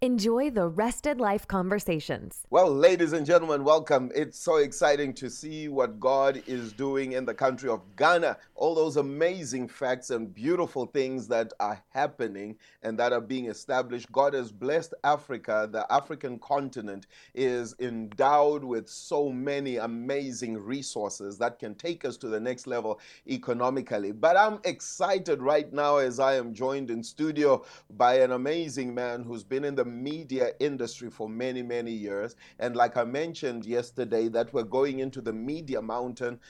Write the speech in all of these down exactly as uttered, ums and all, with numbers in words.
Enjoy the Rested Life Conversations. Well, ladies and gentlemen, welcome. It's so exciting to see what God is doing in the country of Ghana. All those amazing facts and beautiful things that are happening and that are being established. God has blessed Africa. The African continent is endowed with so many amazing resources that can take us to the next level economically. But I'm excited right now as I am joined in studio by an amazing man who's been in the media industry for many, many years. And like I mentioned yesterday, that we're going into the media mountain.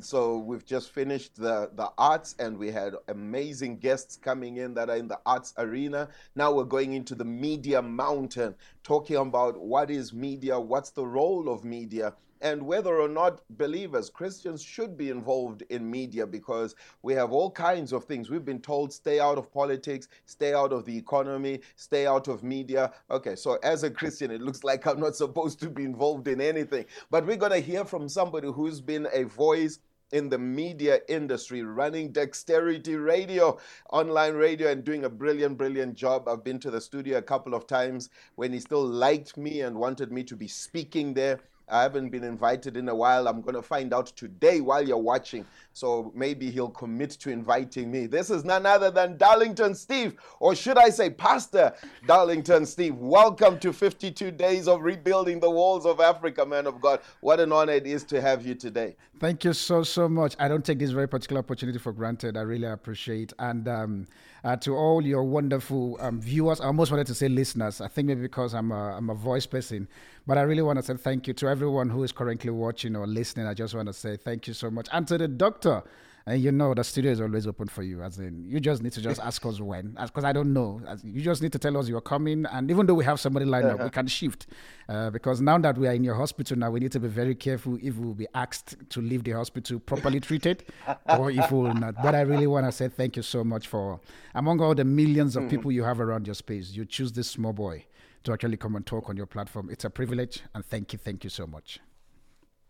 So we've just finished the, the arts, and we had amazing guests coming in that are in the arts arena. Now we're going into the media mountain, talking about what is media, what's the role of media, and whether or not believers, Christians, should be involved in media, because we have all kinds of things. We've been told, stay out of politics, stay out of the economy, stay out of media. Okay, so as a Christian, it looks like I'm not supposed to be involved in anything. But we're going to hear from somebody who's been a voice in the media industry, running Dexterity Radio, online radio, and doing a brilliant, brilliant job. I've been to the studio a couple of times when he still liked me and wanted me to be speaking there. I haven't been invited in a while. I'm going to find out today while you're watching. So maybe he'll commit to inviting me. This is none other than Darlington Steve, or should I say Pastor Darlington Steve. Welcome to fifty-two days of Rebuilding the Walls of Africa, man of God. What an honor it is to have you today. Thank you so, so much. I don't take this very particular opportunity for granted. I really appreciate. And um, uh, to all your wonderful um, viewers, I almost wanted to say listeners. I think maybe because I'm a, I'm a voice person. But I really want to say thank you to everyone who is currently watching or listening. I just want to say thank you so much. And to the doctor, and you know the studio is always open for you. As in, you just need to just ask us when, because I don't know. As you just need to tell us you're coming. And even though we have somebody lined up, we can shift. Uh, because now that we are in your hospital now, we need to be very careful if we'll be asked to leave the hospital properly treated or if we'll not. But I really want to say thank you so much for, among all the millions of people you have around your space, you choose this small boy to actually come and talk on your platform. It's a privilege, and thank you, thank you so much.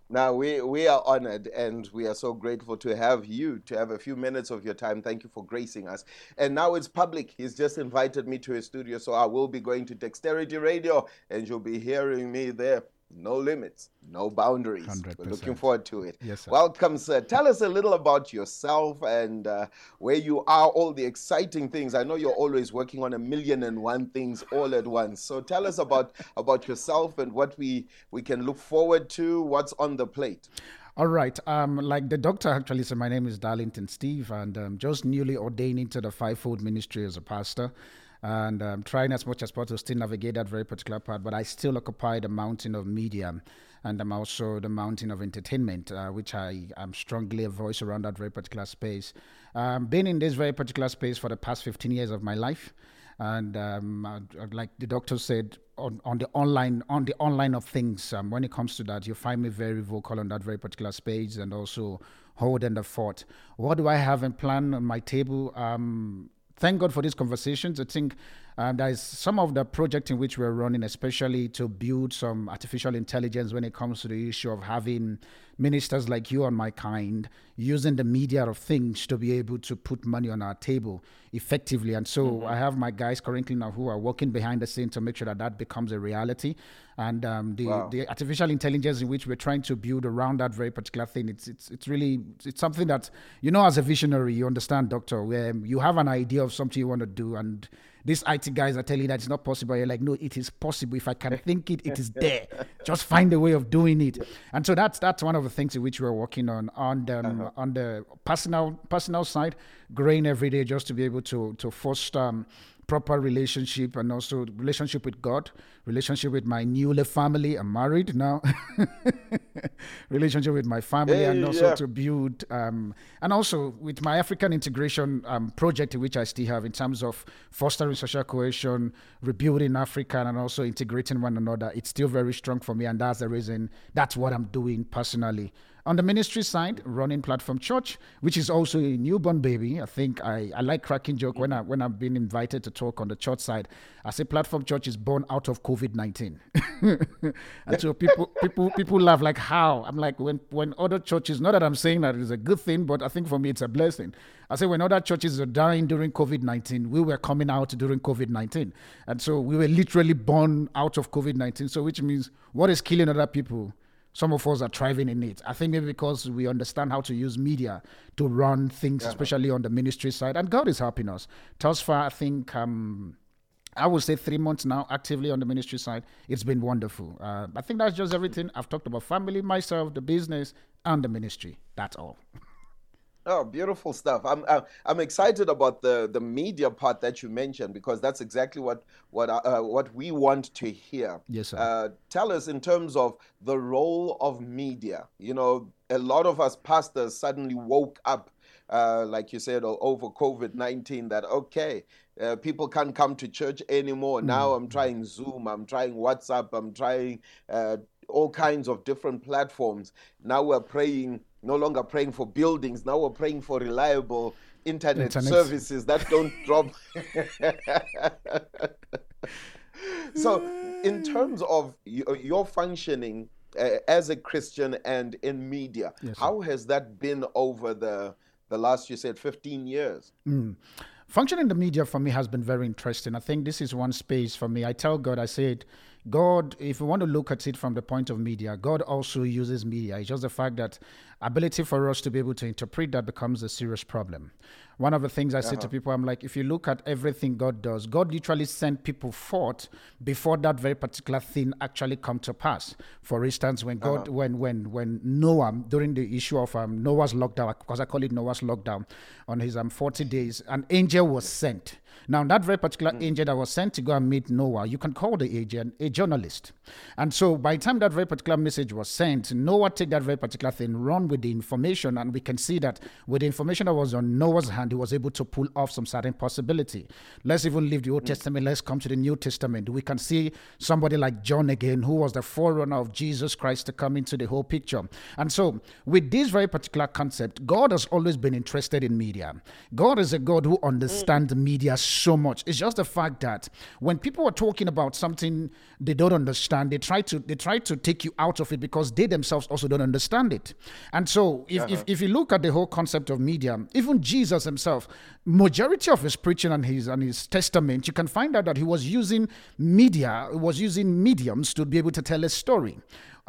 Now, we, we are honored, and we are so grateful to have you, to have a few minutes of your time. Thank you for gracing us. And now it's public. He's just invited me to his studio, so I will be going to Dexterity Radio, and you'll be hearing me there. No limits, no boundaries. one hundred percent. We're looking forward to it. Yes, sir. Welcome, sir. Tell us a little about yourself and uh, where you are, all the exciting things. I know you're always working on a million and one things all at once. So tell us about, about yourself and what we, we can look forward to, what's on the plate. All right. Um, like the doctor actually said, my name is Darlington Steve, and I'm just newly ordained into the fivefold ministry as a pastor. And I'm um, trying as much as possible to still navigate that very particular part, but I still occupy the mountain of media, and I'm also the mountain of entertainment, uh, which I am strongly a voice around that very particular space. Um, been in this very particular space for the past fifteen years of my life, and um, I, like the doctor said, on, on the online, on the online of things, um, when it comes to that, you find me very vocal on that very particular space, and also holding the fort. What do I have in plan on my table? Um, Thank God for these conversations. I think um, there is some of the project in which we're running, especially to build some artificial intelligence when it comes to the issue of having ministers like you and my kind using the media of things to be able to put money on our table effectively. And so mm-hmm. I have my guys currently now who are working behind the scenes to make sure that that becomes a reality. And um, the, wow. the artificial intelligence in which we're trying to build around that very particular thing, it's it's it's really it's something that, you know, as a visionary, you understand, doctor, where you have an idea of something you want to do, and these I T guys are telling you that it's not possible. You're like, no, it is possible. If I can think it, it is there. Just find a way of doing it. And so that's that's one of the things in which we're working on on the uh-huh. on the personal personal side, growing every day just to be able to to foster um, proper relationship, and also relationship with God, relationship with my newly family. I'm married now. Relationship with my family, hey, and also yeah. to build, um, and also with my African integration um, project, which I still have in terms of fostering social cohesion, rebuilding Africa, and also integrating one another. It's still very strong for me, and that's the reason, that's what I'm doing personally. On the ministry side, running Platform Church, which is also a newborn baby. I think I, I like cracking joke when I when I've been invited to talk on the church side. I say Platform Church is born out of covid nineteen, and so people people people laugh like how. I'm like when when other churches. Not that I'm saying that it's a good thing, but I think for me it's a blessing. I say when other churches are dying during covid nineteen, we were coming out during covid nineteen, and so we were literally born out of covid nineteen. So which means what is killing other people? Some of us are thriving in it. I think maybe because we understand how to use media to run things, yeah, especially on the ministry side. And God is helping us. Thus far, I think, um, I would say three months now actively on the ministry side. It's been wonderful. Uh, I think that's just everything. I've talked about family, myself, the business, and the ministry. That's all. Oh, beautiful stuff. I'm I'm excited about the, the media part that you mentioned, because that's exactly what what uh, what we want to hear. Yes, sir. Uh, tell us in terms of the role of media. You know, a lot of us pastors suddenly woke up, uh, like you said, over covid nineteen, that, okay, uh, people can't come to church anymore. Mm. Now I'm trying Zoom, I'm trying WhatsApp, I'm trying uh, all kinds of different platforms. Now we're praying. No longer praying for buildings. Now we're praying for reliable internet, internet. services that don't drop. So in terms of your functioning uh, as a Christian and in media, yes, how has that been over the, the last, you said, fifteen years? Mm. Functioning in the media for me has been very interesting. I think this is one space for me. I tell God, I said, God, if you want to look at it from the point of media, God also uses media. It's just the fact that ability for us to be able to interpret that becomes a serious problem. One of the things I uh-huh. say to people, I'm like, if you look at everything God does, God literally sent people forth before that very particular thing actually come to pass. For instance, when God, uh-huh. when when when Noah, during the issue of um, Noah's lockdown, because I call it Noah's lockdown, on his um, forty days, an angel was sent. Now, that very particular mm. angel that was sent to go and meet Noah, you can call the agent a journalist. And so by the time that very particular message was sent, Noah take that very particular thing, run with the information, and we can see that with the information that was on Noah's hand, he was able to pull off some certain possibility. Let's even leave the Old mm. Testament, let's come to the New Testament. We can see somebody like John again, who was the forerunner of Jesus Christ to come into the whole picture. And so with this very particular concept, God has always been interested in media. God is a God who understands mm. media so much. It's just the fact that when people are talking about something they don't understand, they try to they try to take you out of it because they themselves also don't understand it. And so if, uh-huh. if, if you look at the whole concept of media, even Jesus himself, majority of his preaching and his and his testament, you can find out that he was using media, was using mediums to be able to tell a story.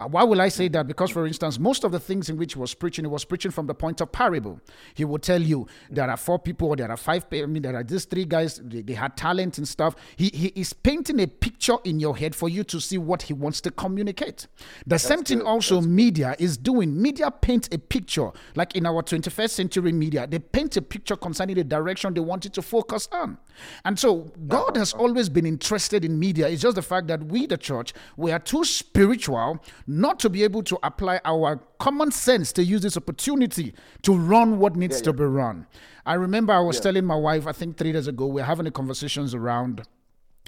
Why will I say that? Because, for instance, most of the things in which he was preaching, he was preaching from the point of parable. He would tell you there are four people, or there are five people, I mean, there are these three guys, they, they had talent and stuff. He he is painting a picture in your head for you to see what he wants to communicate. The That's same thing good. also That's media is doing. Media paints a picture. Like in our twenty-first century media, they paint a picture concerning the direction they want it to focus on. And so God has always been interested in media. It's just the fact that we, the church, we are too spiritual not to be able to apply our common sense to use this opportunity to run what needs yeah, yeah. to be run. I remember I was yeah. telling my wife, I think three days ago, we were having a conversations around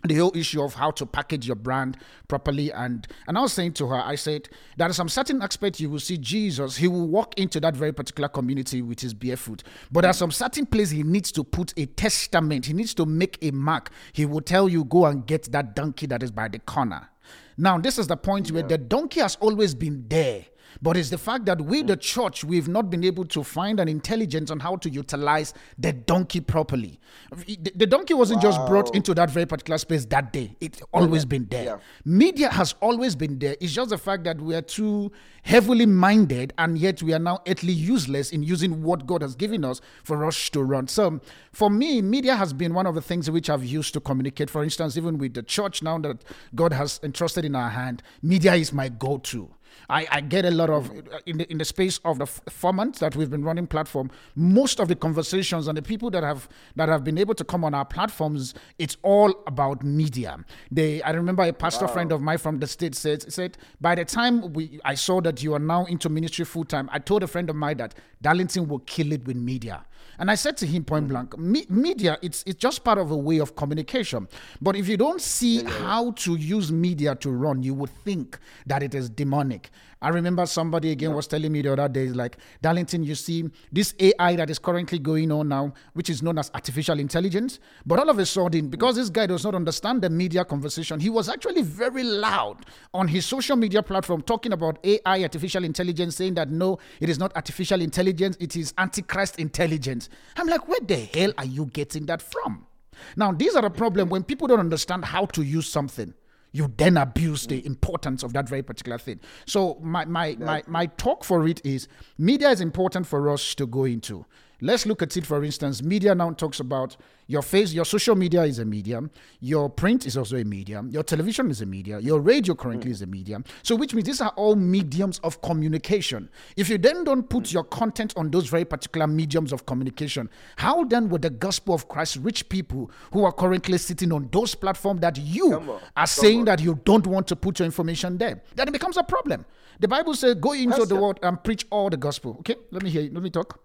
the whole issue of how to package your brand properly. And, and I was saying to her, I said, there are some certain aspects you will see Jesus, he will walk into that very particular community with his barefoot. But there are some certain places he needs to put a testament. He needs to make a mark. He will tell you, go and get that donkey that is by the corner. Now, this is the point yeah. where the donkey has always been there. But it's the fact that we, the church, we've not been able to find an intelligence on how to utilize the donkey properly. The, the donkey wasn't wow. just brought into that very particular space that day. It's always yeah. been there. Yeah. Media has always been there. It's just the fact that we are too heavily minded, and yet we are now utterly useless in using what God has given us for us to run. So for me, media has been one of the things which I've used to communicate. For instance, even with the church now that God has entrusted in our hand, media is my go-to. I, I get a lot of, in the, in the space of the f- four months that we've been running Platform, most of the conversations and the people that have that have been able to come on our platforms, it's all about media. They, I remember a pastor wow. friend of mine from the States said, said by the time we, I saw that you are now into ministry full time, I told a friend of mine that Darlington will kill it with media. And I said to him point blank, me- media, it's it's just part of a way of communication. But if you don't see yeah, yeah. how to use media to run, you would think that it is demonic. I remember somebody again yeah. was telling me the other day, like, Darlington, you see this A I that is currently going on now, which is known as artificial intelligence. But all of a sudden, because this guy does not understand the media conversation, he was actually very loud on his social media platform talking about A I, artificial intelligence, saying that no, it is not artificial intelligence, it is Antichrist intelligence. I'm like, where the hell are you getting that from? Now, these are a problem when people don't understand how to use something. You then abuse the importance of that very particular thing. So my my my, my talk for it is, media is important for us to go into. Let's look at it, for instance. Media now talks about your face, your social media is a medium, your print is also a medium, your television is a media, your radio currently mm. is a medium. So which means these are all mediums of communication. If you then don't put mm. your content on those very particular mediums of communication, how then would the gospel of Christ reach people who are currently sitting on those platforms that you on, are saying on. that you don't want to put your information there? Then it becomes a problem. The Bible says, go into Question. the world and preach all the gospel. Okay, let me hear you. Let me talk.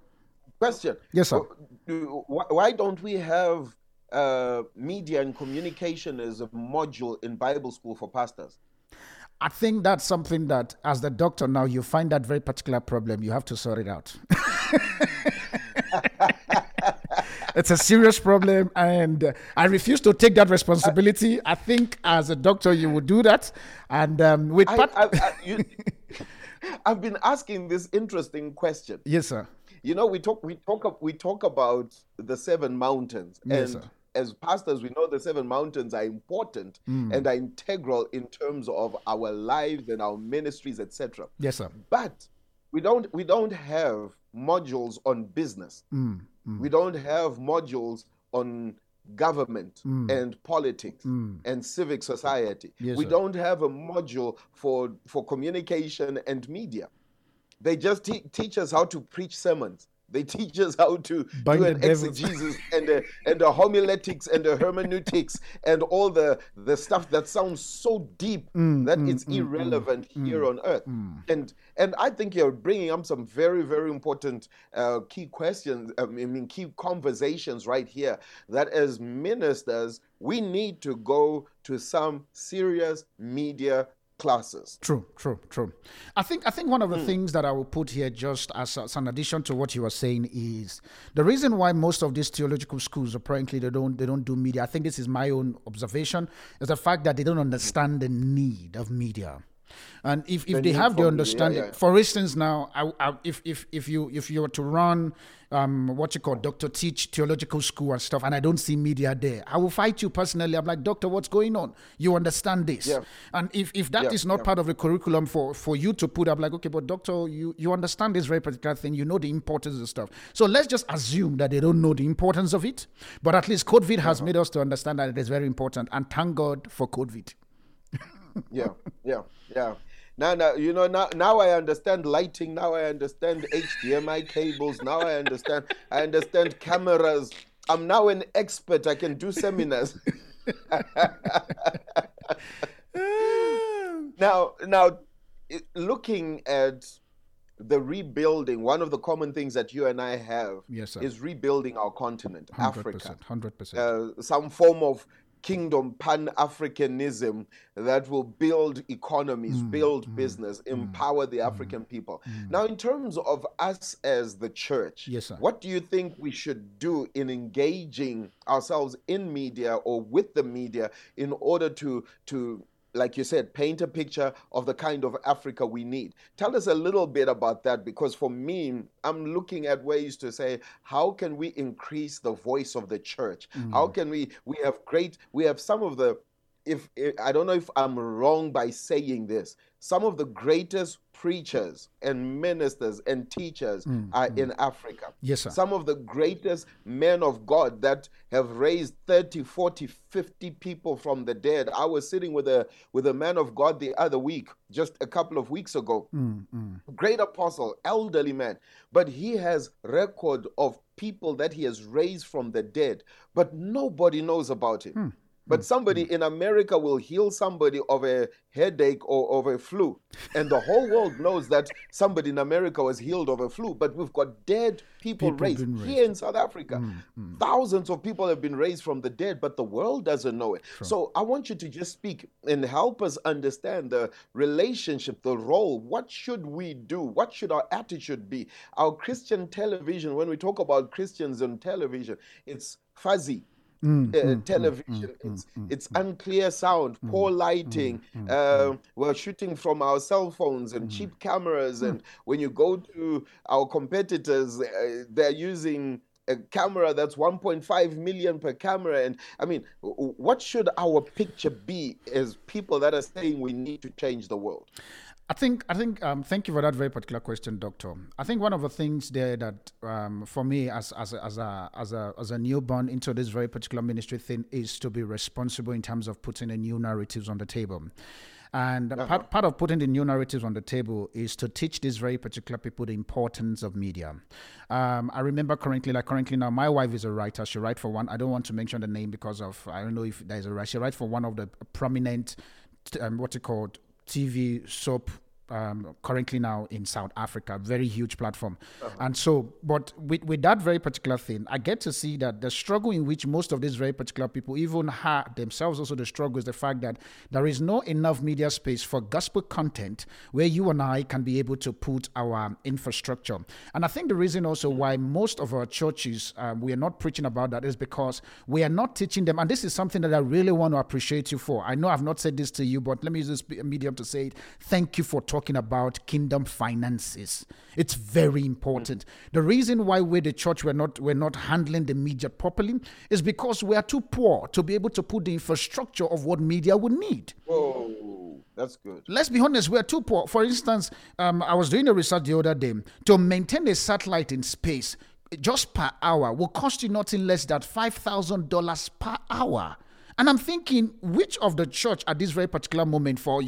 Question. Yes, sir. Why don't we have uh, media and communication as a module in Bible school for pastors? I think that's something that, as the doctor now, you find that very particular problem. You have to sort it out. It's a serious problem, and uh, I refuse to take that responsibility. I think as a doctor, you would do that. And um, with I, part- I, I, you, I've been asking this interesting question. Yes, sir. You know, we talk we talk we talk about the seven mountains, yes, and sir. as pastors, we know the seven mountains are important mm. and are integral in terms of our lives and our ministries, et cetera. Yes, sir. But we don't we don't have modules on business. Mm. Mm. We don't have modules on government mm. and politics mm. and civic society. Yes, we sir. don't have a module for for communication and media. They just te- teach us how to preach sermons. They teach us how to By do an exegesis and a, and a homiletics and a hermeneutics and all the, the stuff that sounds so deep mm, that mm, it's mm, irrelevant mm, here mm, on earth. Mm. And and I think you're bringing up some very, very important uh, key questions, I mean, key conversations right here that as ministers, we need to go to some serious media classes. True, true, true. I think I think one of the mm. things that I will put here just as, as an addition to what you were saying is the reason why most of these theological schools apparently they don't they don't do media. I think this is my own observation, is the fact that they don't understand the need of media. And if, if they have the understanding, yeah, yeah. for instance, now, I, I, if if if you if you were to run um, what you call Doctor Teach Theological School and stuff, and I don't see media there, I will fight you personally. I'm like, Doctor, what's going on? You understand this? Yeah. And if, if that yeah, is not yeah. part of the curriculum for, for you to put up, like, okay, but Doctor, you, you understand this very particular thing. You know the importance of stuff. So let's just assume that they don't know the importance of it. But at least COVID has uh-huh. made us to understand that it is very important. And thank God for COVID. yeah, yeah, yeah. Now, now, you know, now, now I understand lighting. Now I understand H D M I cables. Now I understand. I understand cameras. I'm now an expert. I can do seminars. now, now, looking at the rebuilding, one of the common things that you and I have yes, sir. is rebuilding our continent, one hundred percent, Africa. one hundred percent. Uh, some form of kingdom, pan-Africanism that will build economies, mm, build mm, business, mm, empower the African mm, people. Mm. Now, in terms of us as the church, yes, sir. what do you think we should do in engaging ourselves in media or with the media in order to, to, like you said, paint a picture of the kind of Africa we need? Tell us a little bit about that, because for me, I'm looking at ways to say, how can we increase the voice of the church? Mm. How can we, we have great, we have some of the if, if I don't know if I'm wrong by saying this, some of the greatest preachers and ministers and teachers mm, are mm. in Africa. Yes, sir. Some of the greatest men of God that have raised thirty, forty, fifty people from the dead. I was sitting with a with a man of God the other week, just a couple of weeks ago. Mm, mm. Great apostle, elderly man, but he has record of people that he has raised from the dead, but nobody knows about him. Mm. But somebody in America will heal somebody of a headache or of a flu. And the whole world knows that somebody in America was healed of a flu. But we've got dead people, people raised here in South Africa. Mm, mm. Thousands of people have been raised from the dead, but the world doesn't know it. Sure. So I want you to just speak and help us understand the relationship, the role. What should we do? What should our attitude be? Our Christian television, when we talk about Christians on television, it's fuzzy. Mm, uh, mm, television, mm, it's, mm, it's unclear sound, mm, poor lighting, mm, uh, we're shooting from our cell phones and mm, cheap cameras, mm. and when you go to our competitors, uh, they're using a camera that's one point five million per camera. And I mean, what should our picture be as people that are saying we need to change the world? I think, I think. Um, thank you for that very particular question, Doctor. I think one of the things there that, um, for me, as as as a as a as a newborn into this very particular ministry thing, is to be responsible in terms of putting the new narratives on the table. And uh-huh. part, part of putting the new narratives on the table is to teach these very particular people the importance of media. Um, I remember currently, like currently now, my wife is a writer. She writes for one. I don't want to mention the name because of I don't know if there's a writer. She writes for one of the prominent, um, what's it called? T V soap um, currently now in South Africa, very huge platform. Uh-huh. And so, but with, with that very particular thing, I get to see that the struggle in which most of these very particular people, even her themselves also the struggle is the fact that there is no enough media space for gospel content where you and I can be able to put our infrastructure. And I think the reason also why most of our churches, um, we are not preaching about that is because we are not teaching them. And this is something that I really want to appreciate you for. I know I've not said this to you, but let me use this medium to say it. Thank you for talking talking about kingdom finances. It's very important. The reason why we the church we're not we're not handling the media properly is because we are too poor to be able to put the infrastructure of what media would need. Whoa, that's good. Let's be honest, we are too poor. For instance, um, I was doing a research the other day to maintain a satellite in space just per hour will cost you nothing less than five thousand dollars per hour. And I'm thinking, which of the church at this very particular moment for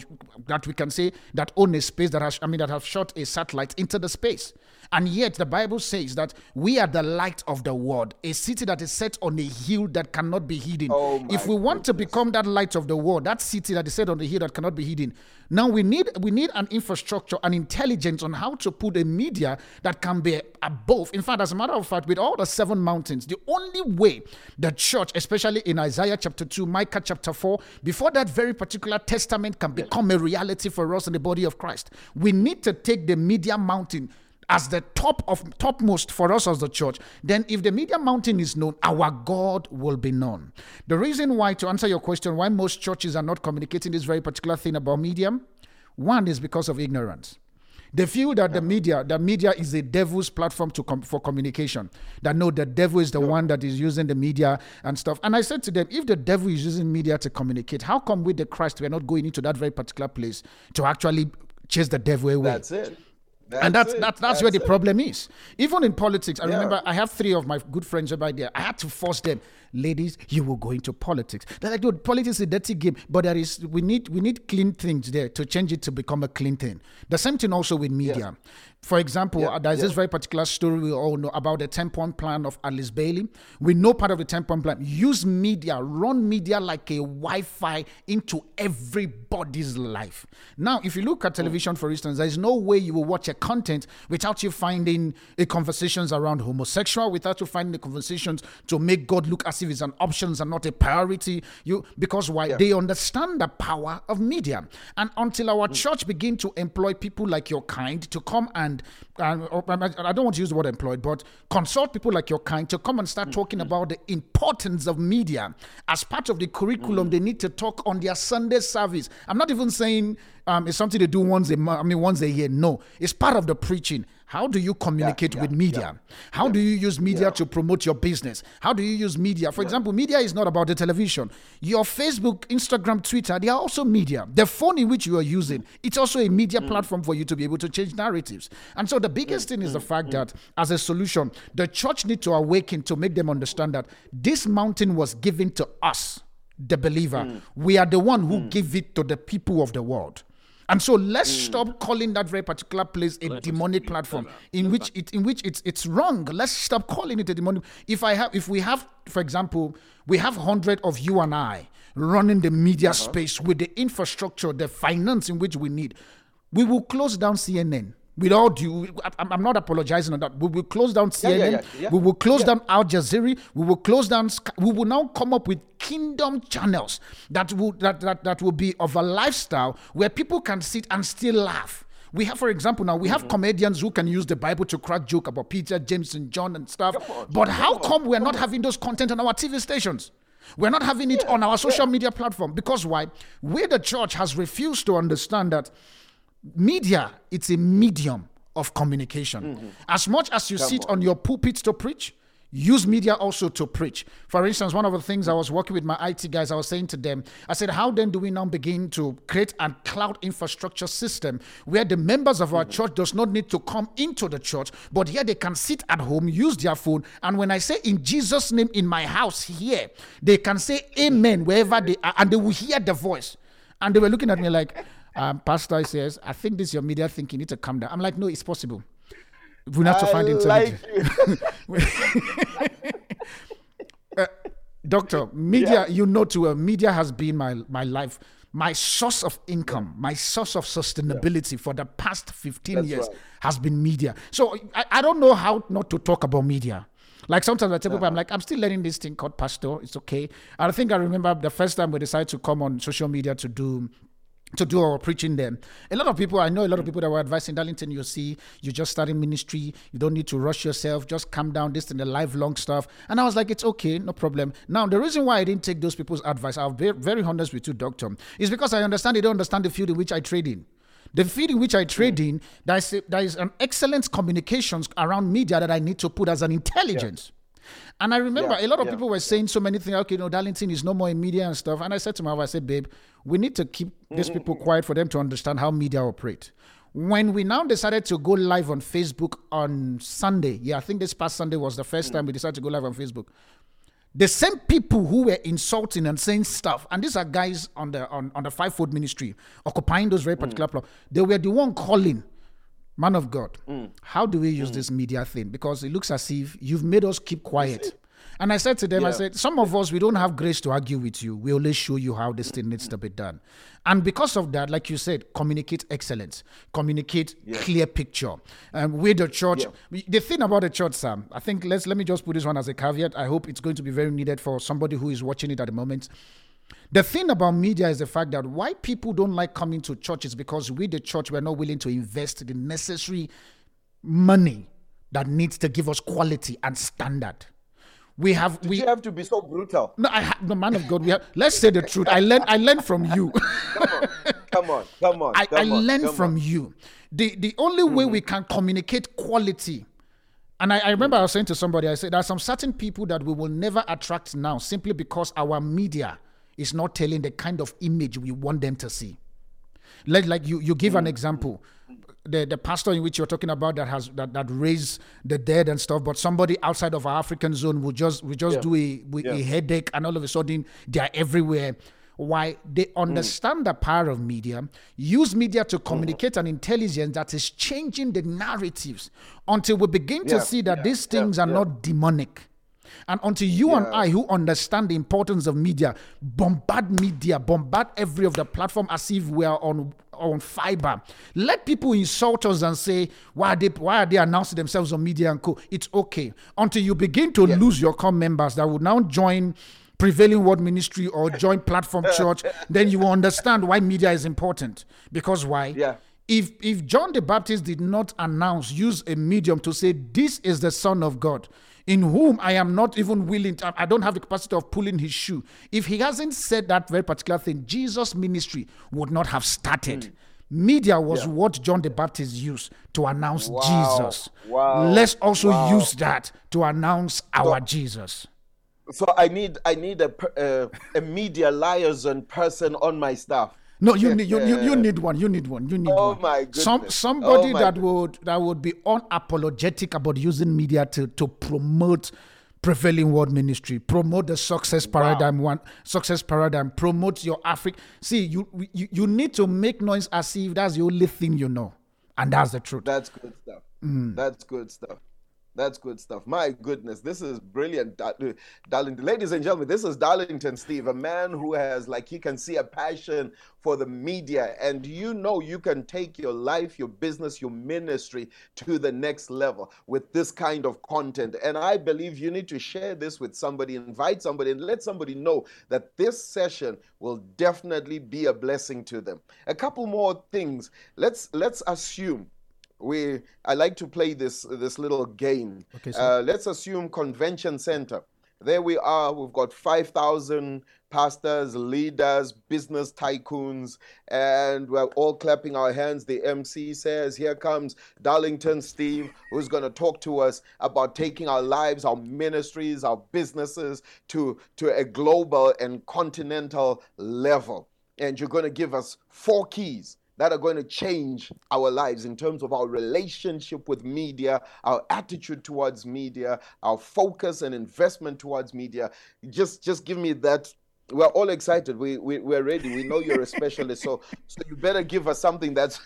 that we can say that own a space that has, I mean, that have shot a satellite into the space. And yet the Bible says that we are the light of the world, a city that is set on a hill that cannot be hidden. Oh my if we want goodness. to become that light of the world, that city that is set on the hill that cannot be hidden, now we need we need an infrastructure, an intelligence on how to put a media that can be above. In fact, as a matter of fact, with all the seven mountains, the only way the church, especially in Isaiah chapter two, Micah chapter four, before that very particular testament can become a reality for us in the body of Christ, we need to take the media mountain as the top of topmost for us as the church. Then if the media mountain is known, our God will be known. The reason why, to answer your question, why most churches are not communicating this very particular thing about media, one is because of ignorance. They feel that the media, the media is the devil's platform to com- for communication. That no, the devil is the yeah. one that is using the media and stuff. And I said to them, if the devil is using media to communicate, how come with the Christ we are not going into that very particular place to actually chase the devil away? That's it. That's and that's, that's, that's, that's where the it. problem is. Even in politics, I yeah. remember I have three of my good friends over there. I had to force them, ladies, you will go into politics. They're like, dude, politics is a dirty game, but there is we need we need clean things there to change it to become a clean thing. The same thing also with media. Yeah. For example, yeah. there's yeah. this very particular story we all know about the ten-point plan of Alice Bailey. We know part of the ten-point plan. Use media, run media like a Wi-Fi into everybody's life. Now, if you look at television, for instance, there's no way you will watch a content without you finding a conversations around homosexual, without you finding the conversations to make God look as if it's an option and not a priority. You because why yeah. they understand the power of media. And until our mm. church begin to employ people like your kind to come and and I don't want to use the word employed, but consult people like your kind to come and start mm. talking about the importance of media as part of the curriculum. Mm. They need to talk on their Sunday service. I'm not even saying Um, it's something they do once a month, I mean, once a year. No, it's part of the preaching. How do you communicate yeah, yeah, with media? Yeah, How yeah, do you use media yeah. to promote your business? How do you use media? For yeah. example, media is not about the television. Your Facebook, Instagram, Twitter, they are also media. The phone in which you are using, it's also a media mm. platform for you to be able to change narratives. And so the biggest mm. thing is the fact mm. that as a solution, the church needs to awaken to make them understand that this mountain was given to us, the believer. Mm. We are the one who mm. give it to the people of the world. And so let's mm. stop calling that very particular place a let's demonic platform in which it in which it's it's wrong. Let's stop calling it a demonic. If I have if we have, for example, we have hundred of you and I running the media uh-huh. space with the infrastructure, the finance in which we need, we will close down C N N. With all due, I'm not apologizing on that. We will close down C N N. Yeah, yeah, yeah, yeah. We will close yeah. down Al Jazeera. We will close down. We will now come up with kingdom channels that will that that, that will be of a lifestyle where people can sit and still laugh. We have, for example, now we have mm-hmm. comedians who can use the Bible to crack joke about Peter, James, and John and stuff. On, but how on, come we're not on. having those content on our T V stations? We're not having it yeah, on our social yeah. media platform because why? We, the church, has refused to understand that. Media, it's a medium of communication. Mm-hmm. As much as you Come sit on, on your pulpit to preach, use media also to preach. For instance, one of the things I was working with my I T guys, I was saying to them, I said, how then do we now begin to create a cloud infrastructure system where the members of our mm-hmm. church does not need to come into the church, but here they can sit at home, use their phone, and when I say in Jesus' name in my house here, they can say amen wherever they are, and they will hear the voice. And they were looking at me like... Um, Pastor says, I think this is your media thinking. You need to calm down. I'm like, no, it's possible. We have to find intelligence. Like uh, doctor, media, yeah. you know too well, media has been my, my life, my source of income, yeah. my source of sustainability yeah. for the past fifteen That's years right. has been media. So I, I don't know how not to talk about media. Like sometimes I tell people, I'm like, I'm still learning this thing called Pastor. It's okay. I think I remember the first time we decided to come on social media to do... to do our preaching then. A lot of people, I know a lot of people that were advising, Darlington, you see, you just started ministry, you don't need to rush yourself, just calm down, this and the lifelong stuff. And I was like, it's okay, no problem. Now, the reason why I didn't take those people's advice, I'll be very honest with you, doctor, is because I understand they don't understand the field in which I trade in. The field in which I trade in, there is, a, there is an excellent communications around media that I need to put as an intelligence. Yeah. And I remember yeah, a lot of yeah, people were saying so many things, okay, you know, Darlington is no more in media and stuff. And I said to my wife, I said, babe, we need to keep these people quiet for them to understand how media operate. When we now decided to go live on Facebook on Sunday, yeah, I think this past Sunday was the first time we decided to go live on Facebook. The same people who were insulting and saying stuff, and these are guys on the on, on the fivefold ministry, occupying those very particular mm. plots, they were the one calling, man of God, mm. how do we use mm. this media thing? Because it looks as if you've made us keep quiet. And I said to them, yeah. I said, some of us, we don't have grace to argue with you. We only show you how this thing needs to be done. And because of that, like you said, communicate excellence. Communicate yeah. clear picture. Um, with the church, yeah. the thing about the church, Sam, I think let's let me just put this one as a caveat. I hope it's going to be very needed for somebody who is watching it at the moment. The thing about media is the fact that why people don't like coming to church is because we, the church, we're not willing to invest the necessary money that needs to give us quality and standard. We have. Did we you have to be so brutal. No, I ha- no man of God. We have. Let's say the truth. I learned. I learned from you. Come on, come on, come on. I, come I learned come from on. you. The the only way mm-hmm. we can communicate quality. And I, I remember I was saying to somebody, I said there are some certain people that we will never attract now simply because our media. It's not telling the kind of image we want them to see. Like, like you, you give mm. an example, the the pastor in which you're talking about that has that, that raised the dead and stuff, but somebody outside of our African zone will just will just yeah. do a, with yeah. a headache, and all of a sudden they are everywhere. Why? They understand mm. the power of media, use media to communicate mm. an intelligence that is changing the narratives until we begin yeah. to see that yeah. these things yeah. are yeah. not demonic. And until you yeah. and I, who understand the importance of media, bombard media, bombard every of the platform as if we are on, on fiber. Let people insult us and say, why are they, why are they announcing themselves on media and co? It's okay. Until you begin to yeah. lose your core members that will now join Prevailing World Ministry or join Platform Church, then you will understand why media is important. Because why? Yeah. If if John the Baptist did not announce, use a medium to say, this is the Son of God, in whom I am not even willing to, I don't have the capacity of pulling his shoe. If he hasn't said that very particular thing, Jesus' ministry would not have started. Mm. Media was yeah. what John the Baptist used to announce wow. Jesus. Wow. Let's also wow. use that to announce our so, Jesus. So I need I need a uh, a media liaison person on my staff. No, you yeah. need you, you you need one. You need one. You need oh one. My goodness. Some somebody oh that goodness. would that would be unapologetic about using media to to promote Prevailing World Ministry, promote the Success Paradigm wow. one, Success Paradigm, promote your Africa. See, you, you you need to make noise as if that's the only thing you know. And that's the truth. That's good stuff. Mm. That's good stuff. That's good stuff. My goodness, this is brilliant. Darlington. Ladies and gentlemen, this is Darlington Steve, a man who has, like, he can see a passion for the media. And you know you can take your life, your business, your ministry to the next level with this kind of content. And I believe you need to share this with somebody, invite somebody, and let somebody know that this session will definitely be a blessing to them. A couple more things. Let's let's assume. We, I like to play this this little game. Okay, so uh, let's assume convention center. There we are. We've got five thousand pastors, leaders, business tycoons, and we're all clapping our hands. The M C says, here comes Darlington Steve, who's going to talk to us about taking our lives, our ministries, our businesses to, to a global and continental level. And you're going to give us four keys that are going to change our lives in terms of our relationship with media, our attitude towards media, our focus and investment towards media. Just just give me that. We're all excited. We, we, we're ready. We know you're a specialist. So so you better give us something that's...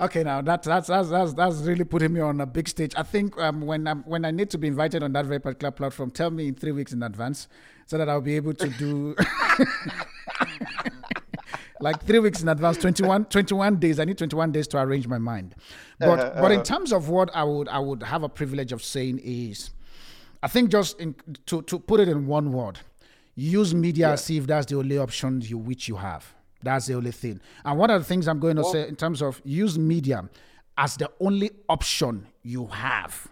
Okay, now that, that's that's that's that's really putting me on a big stage. I think um, when I'm, when I need to be invited on that very particular platform, tell me in three weeks in advance so that I'll be able to do... Like three weeks in advance, twenty-one, twenty-one days. I need twenty-one days to arrange my mind. But uh-huh. but in terms of what I would I would have a privilege of saying is, I think just in, to, to put it in one word, use media yeah. as if that's the only option you which you have. That's the only thing. And one of the things I'm going to oh. say in terms of use media as the only option you have.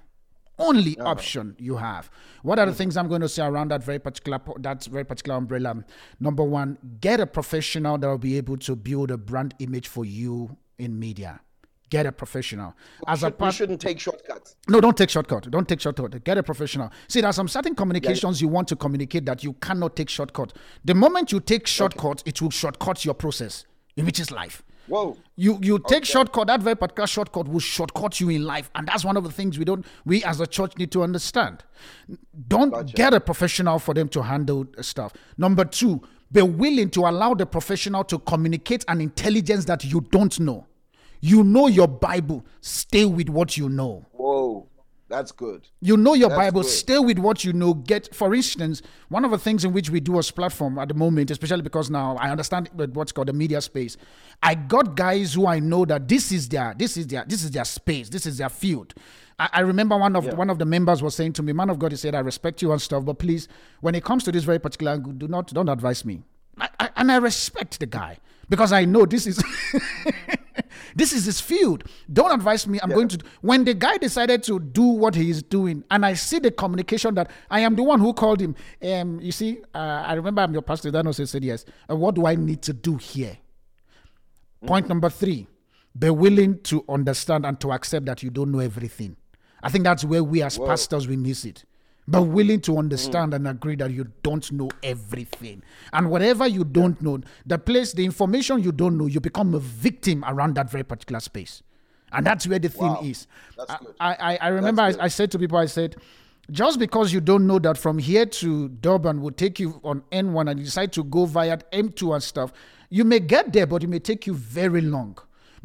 Only uh-huh. option you have. What are the mm-hmm. things I'm going to say around that very particular that very particular umbrella? Number one, get a professional that will be able to build a brand image for you in media. Get a professional. We, As should, a part- we shouldn't take shortcuts. No, don't take shortcut. Don't take shortcut. Get a professional. See, there are some certain communications yeah, yeah. you want to communicate that you cannot take shortcut. The moment you take shortcut, okay. it will shortcut your process, which is life. Whoa! You you take okay. shortcut. That very particular shortcut will shortcut you in life, and that's one of the things we don't. We as a church need to understand. Don't gotcha. get a professional for them to handle stuff. Number two, be willing to allow the professional to communicate an intelligence that you don't know. You know your Bible. Stay with what you know. Whoa. That's good. You know your That's Bible. Good. Stay with what you know. Get, for instance, one of the things in which we do as platform at the moment, especially because now I understand what's called the media space. I got guys who I know that this is their, this is their, this is their space, this is their field. I, I remember one of yeah. one of the members was saying to me, "Man of God," he said, "I respect you and stuff, but please, when it comes to this very particular, do not don't advise me." I, I, and I respect the guy because I know this is. This is his field. Don't advise me. I'm yeah. going to... When the guy decided to do what he is doing, and I see the communication that I am the one who called him. Um, you see, uh, I remember I'm your pastor. That also said yes. Uh, what do I need to do here? Mm. Point number three, be willing to understand and to accept that you don't know everything. I think that's where we as Whoa. pastors, we miss it. But willing to understand mm. and agree that you don't know everything. And whatever you don't know, the place, the information you don't know, you become a victim around that very particular space. And that's where the thing wow. is. That's good. I, I, I remember I, I said to people, I said, just because you don't know that from here to Durban will take you on N one and you decide to go via M two and stuff, you may get there, but it may take you very long.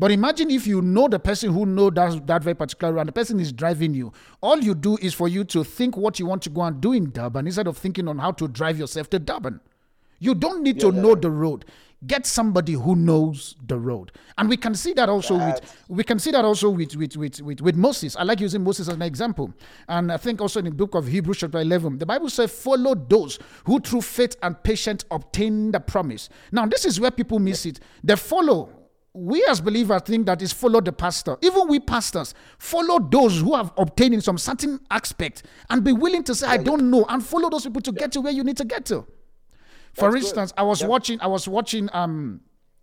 But imagine if you know the person who knows that, that very particular route, the person is driving you. All you do is for you to think what you want to go and do in Durban instead of thinking on how to drive yourself to Durban. You don't need yeah, to yeah. know the road. Get somebody who knows the road. And we can see that also That's... with we can see that also with with, with with with Moses. I like using Moses as an example. And I think also in the book of Hebrews chapter eleven, the Bible says, follow those who through faith and patience obtain the promise. Now, this is where people miss yeah. it. They follow. We as believers think that is follow the pastor. Even we pastors, follow those who have obtained in some certain aspect and be willing to say, I don't know, and follow those people to yeah. get to where you need to get to. For That's instance, good. I was yeah. watching, I was watching um,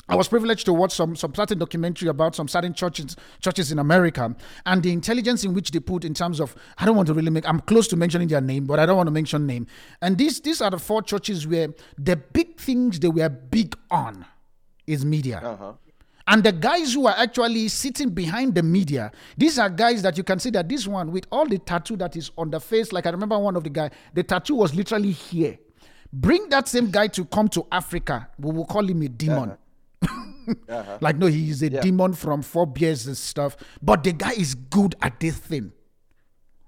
I was privileged to watch some some certain documentary about some certain churches churches in America, and the intelligence in which they put in terms of, I don't want to really make, I'm close to mentioning their name, but I don't want to mention name. And these these are the four churches where the big things they were big on is media. Uh-huh. And the guys who are actually sitting behind the media, these are guys that you can see that this one with all the tattoo that is on the face, like I remember one of the guys, the tattoo was literally here. Bring that same guy to come to Africa, we will call him a demon. Uh-huh. uh-huh. Like, no, he is a yeah. demon from four beers and stuff. But the guy is good at this thing.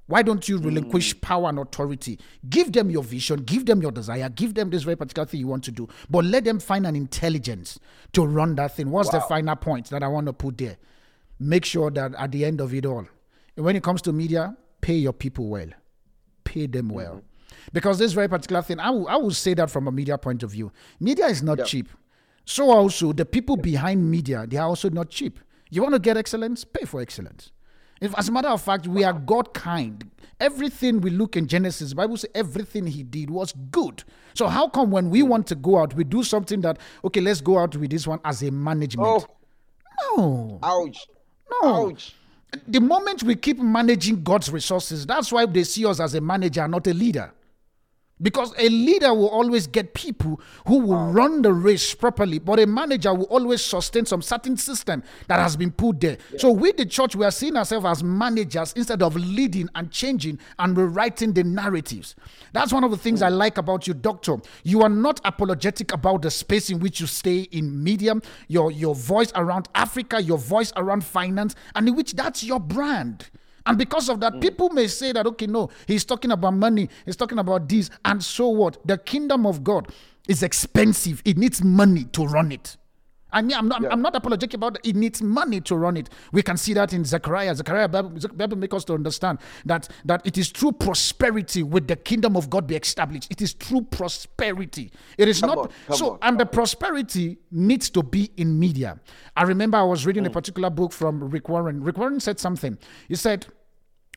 Why don't you relinquish mm. power and authority? Give them your vision, give them your desire, give them this very particular thing you want to do, but let them find an intelligence to run that thing. What's wow. the final point that I want to put there? Make sure that at the end of it all, when it comes to media, pay your people well. Pay them well. Mm-hmm. Because this very particular thing, I will, I will say that from a media point of view. Media is not yeah. cheap. So also, the people behind media, they are also not cheap. You want to get excellence? Pay for excellence. If, as a matter of fact, we are God kind. Everything we look in Genesis, the Bible says everything he did was good. So how come when we want to go out, we do something that, okay, let's go out with this one as a management? Oh. No. Ouch. No. Ouch. The moment we keep managing God's resources, that's why they see us as a manager, not a leader. Because a leader will always get people who will wow. run the race properly, but a manager will always sustain some certain system that has been put there. Yeah. So with the church, we are seeing ourselves as managers instead of leading and changing and rewriting the narratives. That's one of the things mm. I like about you, Doctor. You are not apologetic about the space in which you stay in medium, your, your voice around Africa, your voice around finance, and in which that's your brand. And because of that, mm. people may say that, okay, no, he's talking about money, he's talking about this, and so what? The kingdom of God is expensive. It needs money to run it. I mean, I'm not, yeah. I'm not apologetic about it. It needs money to run it. We can see that in Zechariah. Zechariah, Bible, Bible makes us to understand that, that it is through prosperity with the kingdom of God be established. It is through prosperity. It is come not... On, so, on, and the prosperity needs to be in media. I remember I was reading mm. a particular book from Rick Warren. Rick Warren said something. He said,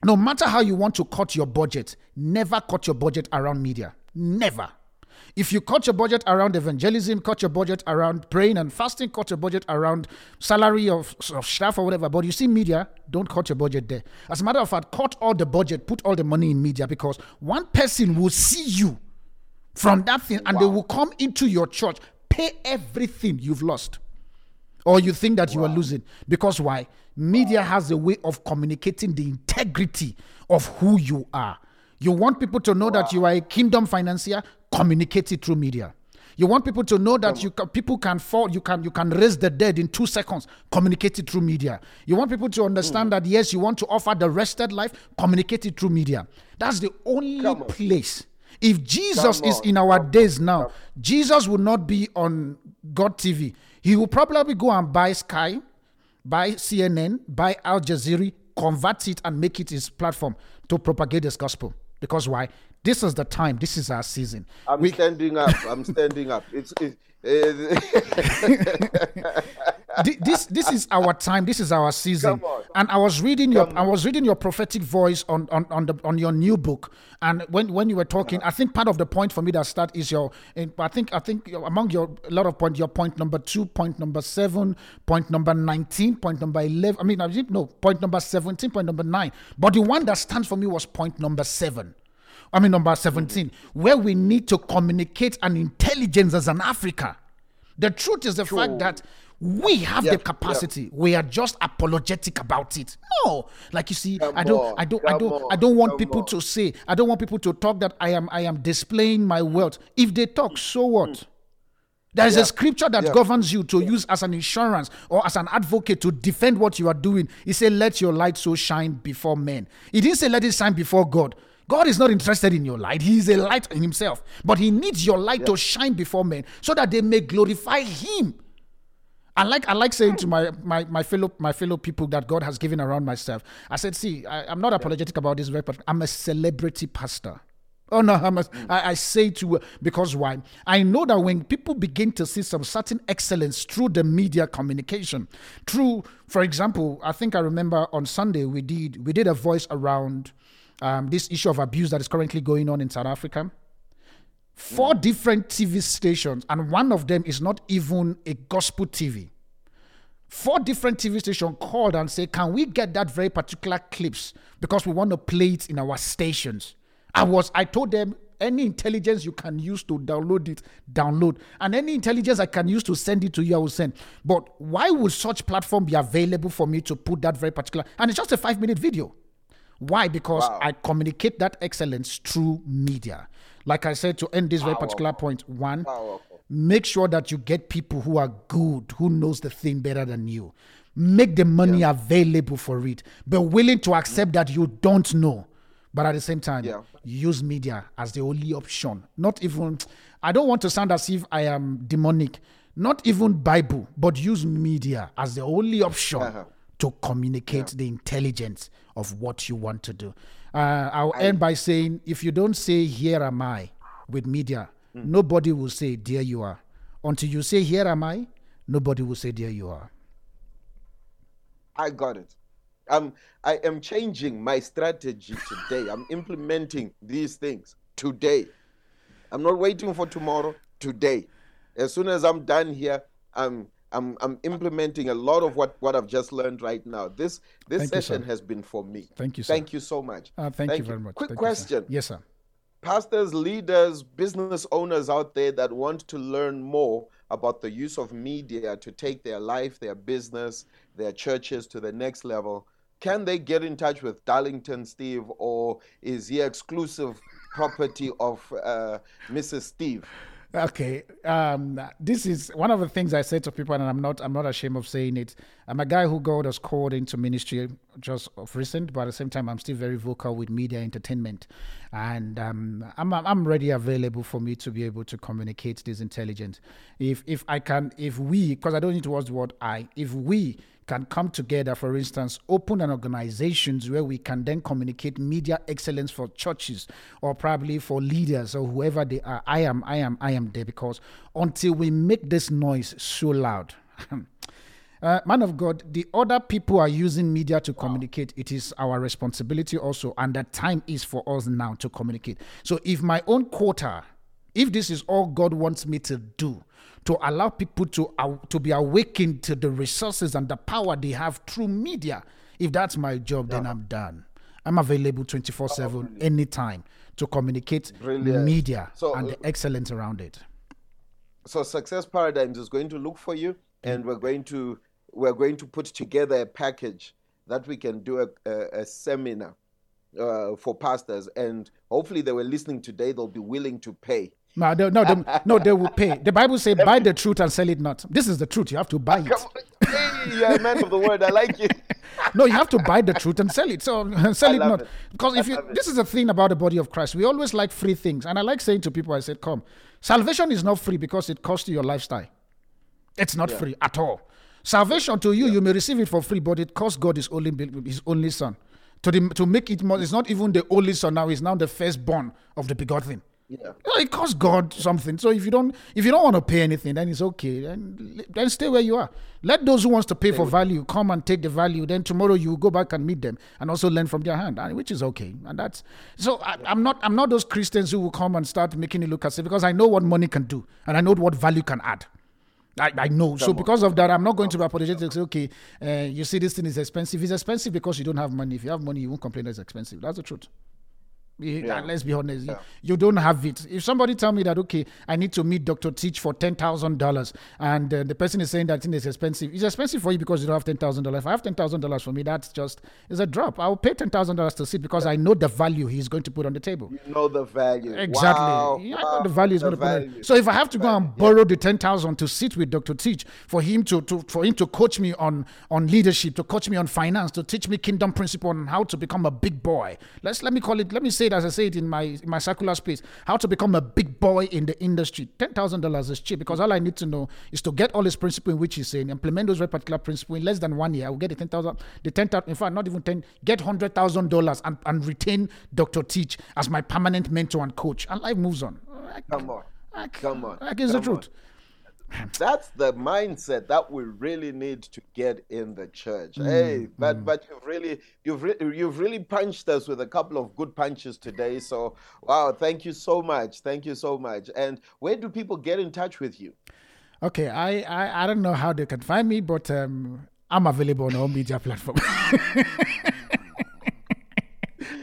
no matter how you want to cut your budget, never cut your budget around media. Never. If you cut your budget around evangelism, cut your budget around praying and fasting, cut your budget around salary of, of staff or whatever, but you see media, don't cut your budget there. As a matter of fact, cut all the budget, put all the money in media, because one person will see you from that thing and wow. they will come into your church, pay everything you've lost. Or you think that wow. you are losing. Because why? Media wow. has a way of communicating the integrity of who you are. You want people to know wow. that you are a kingdom financier, communicate it through media. You want people to know that you can, people can fall, you can you can raise the dead in two seconds, communicate it through media. You want people to understand mm. that, yes, you want to offer the rested life, communicate it through media. That's the only place. If Jesus is in our days now, Jesus will not be on God T V. He will probably go and buy Sky, buy C N N, buy Al Jazeera, convert it and make it his platform to propagate this gospel. Because why? This is the time. This is our season. I'm we... standing up. I'm standing up. It's, it's, it's... this this is our time. This is our season. And I was reading Come your on. I was reading your prophetic voice on on on, the, on your new book. And when, when you were talking, uh-huh. I think part of the point for me that start is your. I think I think among your a lot of points, your point number two, point number seven, point number nineteen, point number eleven. I mean, I didn't know point number seventeen, point number nine. But the one that stands for me was point number seven. I mean, number seventeen, where we need to communicate an intelligence as an Africa. The truth is the True. fact that we have yep, the capacity. Yep. We are just apologetic about it. No, like you see, come I don't, on, I don't, I don't, on, I don't want people on. to say. I don't want people to talk that I am, I am displaying my wealth. If they talk, so what? There is yep. a scripture that yep. governs you to yep. use as an insurance or as an advocate to defend what you are doing. It says, "Let your light so shine before men." It didn't say, "Let it shine before God." God is not interested in your light. He is a light in himself. But he needs your light yeah. to shine before men so that they may glorify him. I like I like saying to my, my, my fellow my fellow people that God has given around myself, I said, see, I, I'm not apologetic yeah. about this, but I'm a celebrity pastor. Oh, no, I'm a, mm. I, I say to, because why? I know that when people begin to see some certain excellence through the media communication, through, for example, I think I remember on Sunday we did we did a voice around Um, this issue of abuse that is currently going on in South Africa. Four mm. different T V stations, and one of them is not even a gospel T V. Four different T V stations called and said, can we get that very particular clips? Because we want to play it in our stations. I was, I told them, any intelligence you can use to download it, download. And any intelligence I can use to send it to you, I will send. But why would such platform be available for me to put that very particular? And it's just a five-minute video. Why? Because wow. I communicate that excellence through media. Like I said, to end this Powerful. very particular point, one, Powerful. make sure that you get people who are good, who knows the thing better than you. Make the money yeah. available for it. Be willing to accept that you don't know. But at the same time, yeah. use media as the only option. Not even, I don't want to sound as if I am demonic. Not even Bible, but use media as the only option uh-huh. to communicate yeah. the intelligence of what you want to do. Uh, I'll I, end by saying, if you don't say, here am I, with media, mm. nobody will say, there you are. Until you say, here am I, nobody will say, there you are. I got it. Um, I am changing my strategy today. I'm implementing these things today. I'm not waiting for tomorrow, today. As soon as I'm done here, I'm I'm I'm implementing a lot of what, what I've just learned right now. This this thank session you, has been for me. Thank you, sir. Thank you so much. Uh, thank, thank you very much. Quick thank question. You, sir. Yes, sir. Pastors, leaders, business owners out there that want to learn more about the use of media to take their life, their business, their churches to the next level, can they get in touch with Darlington Steve, or is he exclusive property of uh, Missus Steve? Okay, um, this is one of the things I say to people, and I'm not I'm not ashamed of saying it. I'm a guy who God has called into ministry just of recent, but at the same time, I'm still very vocal with media entertainment. And um, I'm I'm ready, available for me to be able to communicate this intelligence. If, if I can, if we, because I don't need to use the word I, if we can come together, for instance, open an organizations where we can then communicate media excellence for churches or probably for leaders or whoever they are. I am, I am, I am there, because until we make this noise so loud, uh, man of God, the other people are using media to communicate. Wow. It is our responsibility also, and the time is for us now to communicate. So if my own quota, if this is all God wants me to do, to allow people to uh, to be awakened to the resources and the power they have through media. If that's my job, yeah. then I'm done. I'm available twenty-four seven, oh, anytime, to communicate brilliant. media so, and the excellence around it. So Success Paradigms is going to look for you, and we're going to we're going to put together a package that we can do a, a, a seminar uh, for pastors, and hopefully they were listening today, they'll be willing to pay. No, no, no, no, they will pay. The Bible says, buy the truth and sell it not. This is the truth. You have to buy it. Hey, you're a man of the word. I like you. No, you have to buy the truth and sell it. So sell it not. It. Because if you, this is the thing about the body of Christ. We always like free things. And I like saying to people, I said, come, salvation is not free because it costs you your lifestyle. It's not yeah. free at all. Salvation to you, yeah. you may receive it for free, but it costs God his only, his only son. To, the, to make it more, it's not even the only son now. It's now the firstborn of the begotten. Yeah. It costs God something. So if you don't, if you don't want to pay anything, then it's okay. Then, then stay where you are. Let those who wants to pay for value come and take the value. Then tomorrow you go back and meet them and also learn from their hand, which is okay. And that's so. I, I'm not. I'm not those Christians who will come and start making it look as if, because I know what money can do and I know what value can add. I, I know. So because of that, I'm not going to be apologetic and say, okay, uh, you see, this thing is expensive. It's expensive because you don't have money. If you have money, you won't complain that it's expensive. That's the truth. Yeah. Let's be honest, yeah. you don't have it. If somebody tell me that, okay, I need to meet Doctor Teach for ten thousand dollars, and uh, the person is saying that thing is expensive, it's expensive for you because you don't have ten thousand dollars. If I have ten thousand dollars, for me, that's just, it's a drop. I'll pay ten thousand dollars to sit because yeah. I know the value he's going to put on the table. You know the value. Exactly. Wow. Yeah, I know the value is going to put on it. So if I have to go and borrow yeah. the ten thousand dollars to sit with Doctor Teach for him to, to for him to coach me on, on leadership, to coach me on finance, to teach me kingdom principle on how to become a big boy. Let's let me call it, let me say as I say it in my in my circular space, how to become a big boy in the industry. ten thousand dollars is cheap because all I need to know is to get all his principles in which he's saying, implement those very particular principles in less than one year. I will get the ten thousand, the ten thousand, in fact, not even ten, get one hundred thousand dollars and, and retain Doctor Teach as my permanent mentor and coach. And life moves on. I, come on. I, come on. That is the truth. That's the mindset that we really need to get in the church. Mm, hey, but mm. but you've really you've re- you've really punched us with a couple of good punches today. So wow, thank you so much, thank you so much. And where do people get in touch with you? Okay, I I, I don't know how they can find me, but um, I'm available on all media platforms.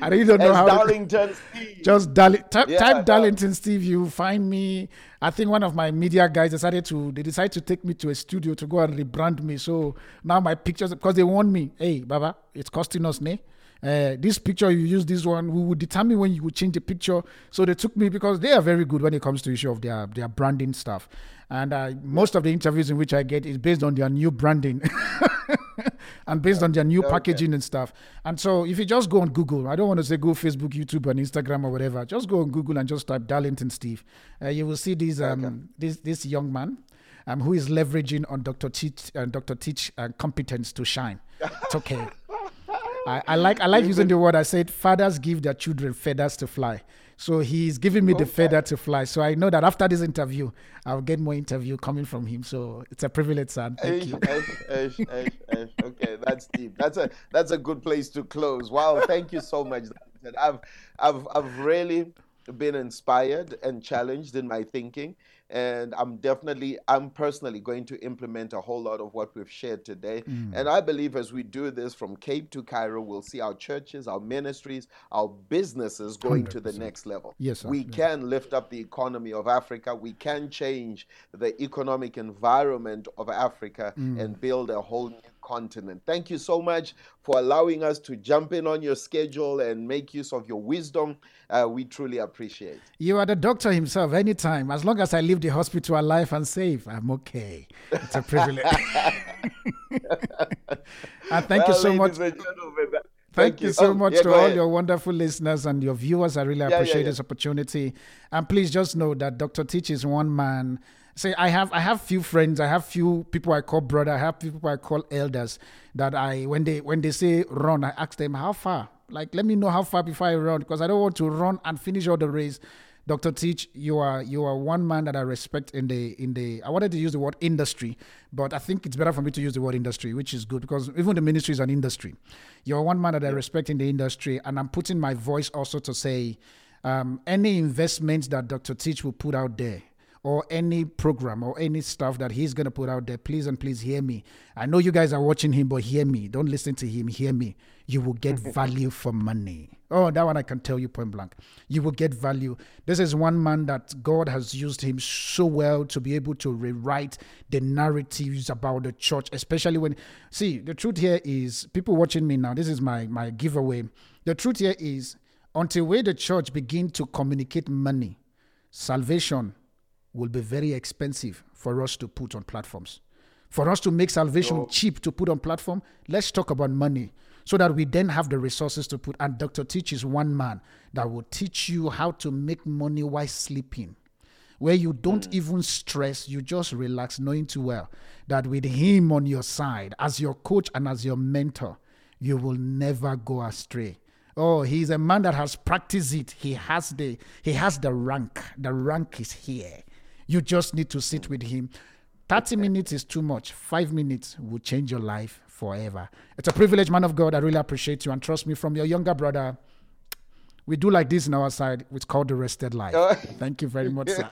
I really don't know As how. Darlington Steve. Just Darli- t- yeah, type yeah. Darlington Steve. You find me. I think one of my media guys decided to. They decided to take me to a studio to go and rebrand me. So now my pictures, because they warned me. Hey, Baba, it's costing us, ne? Uh, this picture you use, this one, we will determine when you will change the picture. So they took me because they are very good when it comes to issue of their their branding stuff. And uh, most of the interviews in which I get is based on their new branding. And based on their new okay. packaging and stuff. And so if you just go on Google, I don't want to say go Facebook, YouTube, and Instagram or whatever. Just go on Google and just type Darlington Steve. Uh, you will see this um, okay. this this young man um, who is leveraging on Doctor Teach and uh, Doctor Teach uh, competence to shine. It's okay. I, I like I like Even, using the word. I said fathers give their children feathers to fly. So he's giving me okay. the feather to fly. So I know that after this interview, I'll get more interview coming from him. So it's a privilege, son. Thank ish, you. Ish, ish, ish, ish. Okay, that's deep. That's a that's a good place to close. Wow, thank you so much. I've I've I've really been inspired and challenged in my thinking. And I'm definitely, I'm personally going to implement a whole lot of what we've shared today. Mm. And I believe as we do this from Cape to Cairo, we'll see our churches, our ministries, our businesses going one hundred percent to the next level. Yes, sir. We yes. can lift up the economy of Africa. We can change the economic environment of Africa mm. and build a whole new continent. Thank you so much for allowing us to jump in on your schedule and make use of your wisdom. Uh, we truly appreciate it. You are the doctor himself anytime. As long as I live the hospital alive and safe, I'm okay. It's a privilege. And thank well, you so much. Thank, thank you so oh, much yeah, to all ahead. your wonderful listeners and your viewers. I really yeah, appreciate yeah, yeah. this opportunity. And please just know that Doctor Teach is one man. Say I have I have few friends, I have few people I call brother, I have people I call elders that I when they when they say run, I ask them how far? Like let me know how far before I run, because I don't want to run and finish all the race. Doctor Teach, you are you are one man that I respect in the in the I wanted to use the word industry, but I think it's better for me to use the word industry, which is good because even the ministry is an industry. You're one man that I respect in the industry, and I'm putting my voice also to say um, any investments that Doctor Teach will put out there, or any program or any stuff that he's going to put out there, please and please hear me. I know you guys are watching him, but hear me. Don't listen to him. Hear me. You will get value for money. Oh, that one I can tell you point blank. You will get value. This is one man that God has used him so well to be able to rewrite the narratives about the church, especially when... See, the truth here is, people watching me now, this is my, my giveaway. The truth here is, until where the church begin to communicate money, salvation will be very expensive for us to put on platforms. For us to make salvation oh. cheap to put on platform, let's talk about money so that we then have the resources to put. And Doctor Teach is one man that will teach you how to make money while sleeping, where you don't mm. even stress, you just relax, knowing too well that with him on your side, as your coach and as your mentor, you will never go astray. Oh, he's a man that has practiced it. He has the he has the rank. The rank is here. You just need to sit with him. thirty minutes is too much. Five minutes will change your life forever. It's a privilege, man of God. I really appreciate you. And trust me, from your younger brother, we do like this on our side. It's called the rested life. Oh. Thank you very much, sir.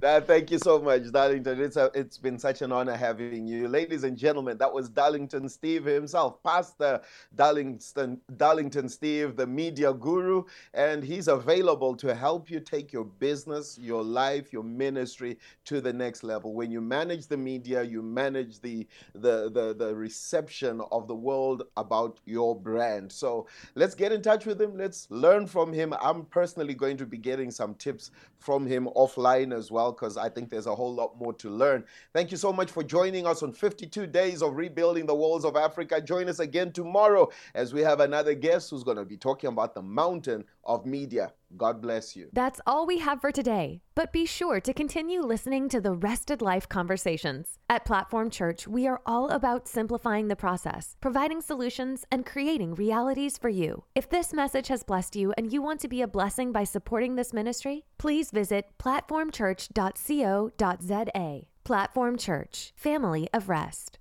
Nah, thank you so much, Darlington. It's, a, it's been such an honor having you. Ladies and gentlemen, that was Darlington Steve himself, Pastor Darlington, Darlington Steve, the media guru, and he's available to help you take your business, your life, your ministry to the next level. When you manage the media, you manage the, the, the, the reception of the world about your brand. So let's get in touch with him. Let's learn from him. I'm personally going to be getting some tips from him offline as well. well because I think there's a whole lot more to learn. Thank you so much for joining us on fifty-two Days of Rebuilding the Walls of Africa. Join us again tomorrow as we have another guest who's going to be talking about the mountain of media. God bless you. That's all we have for today, but be sure to continue listening to the Rested Life Conversations. At Platform Church, we are all about simplifying the process, providing solutions, and creating realities for you. If this message has blessed you and you want to be a blessing by supporting this ministry, please visit platform church dot co dot za. Platform Church, family of rest.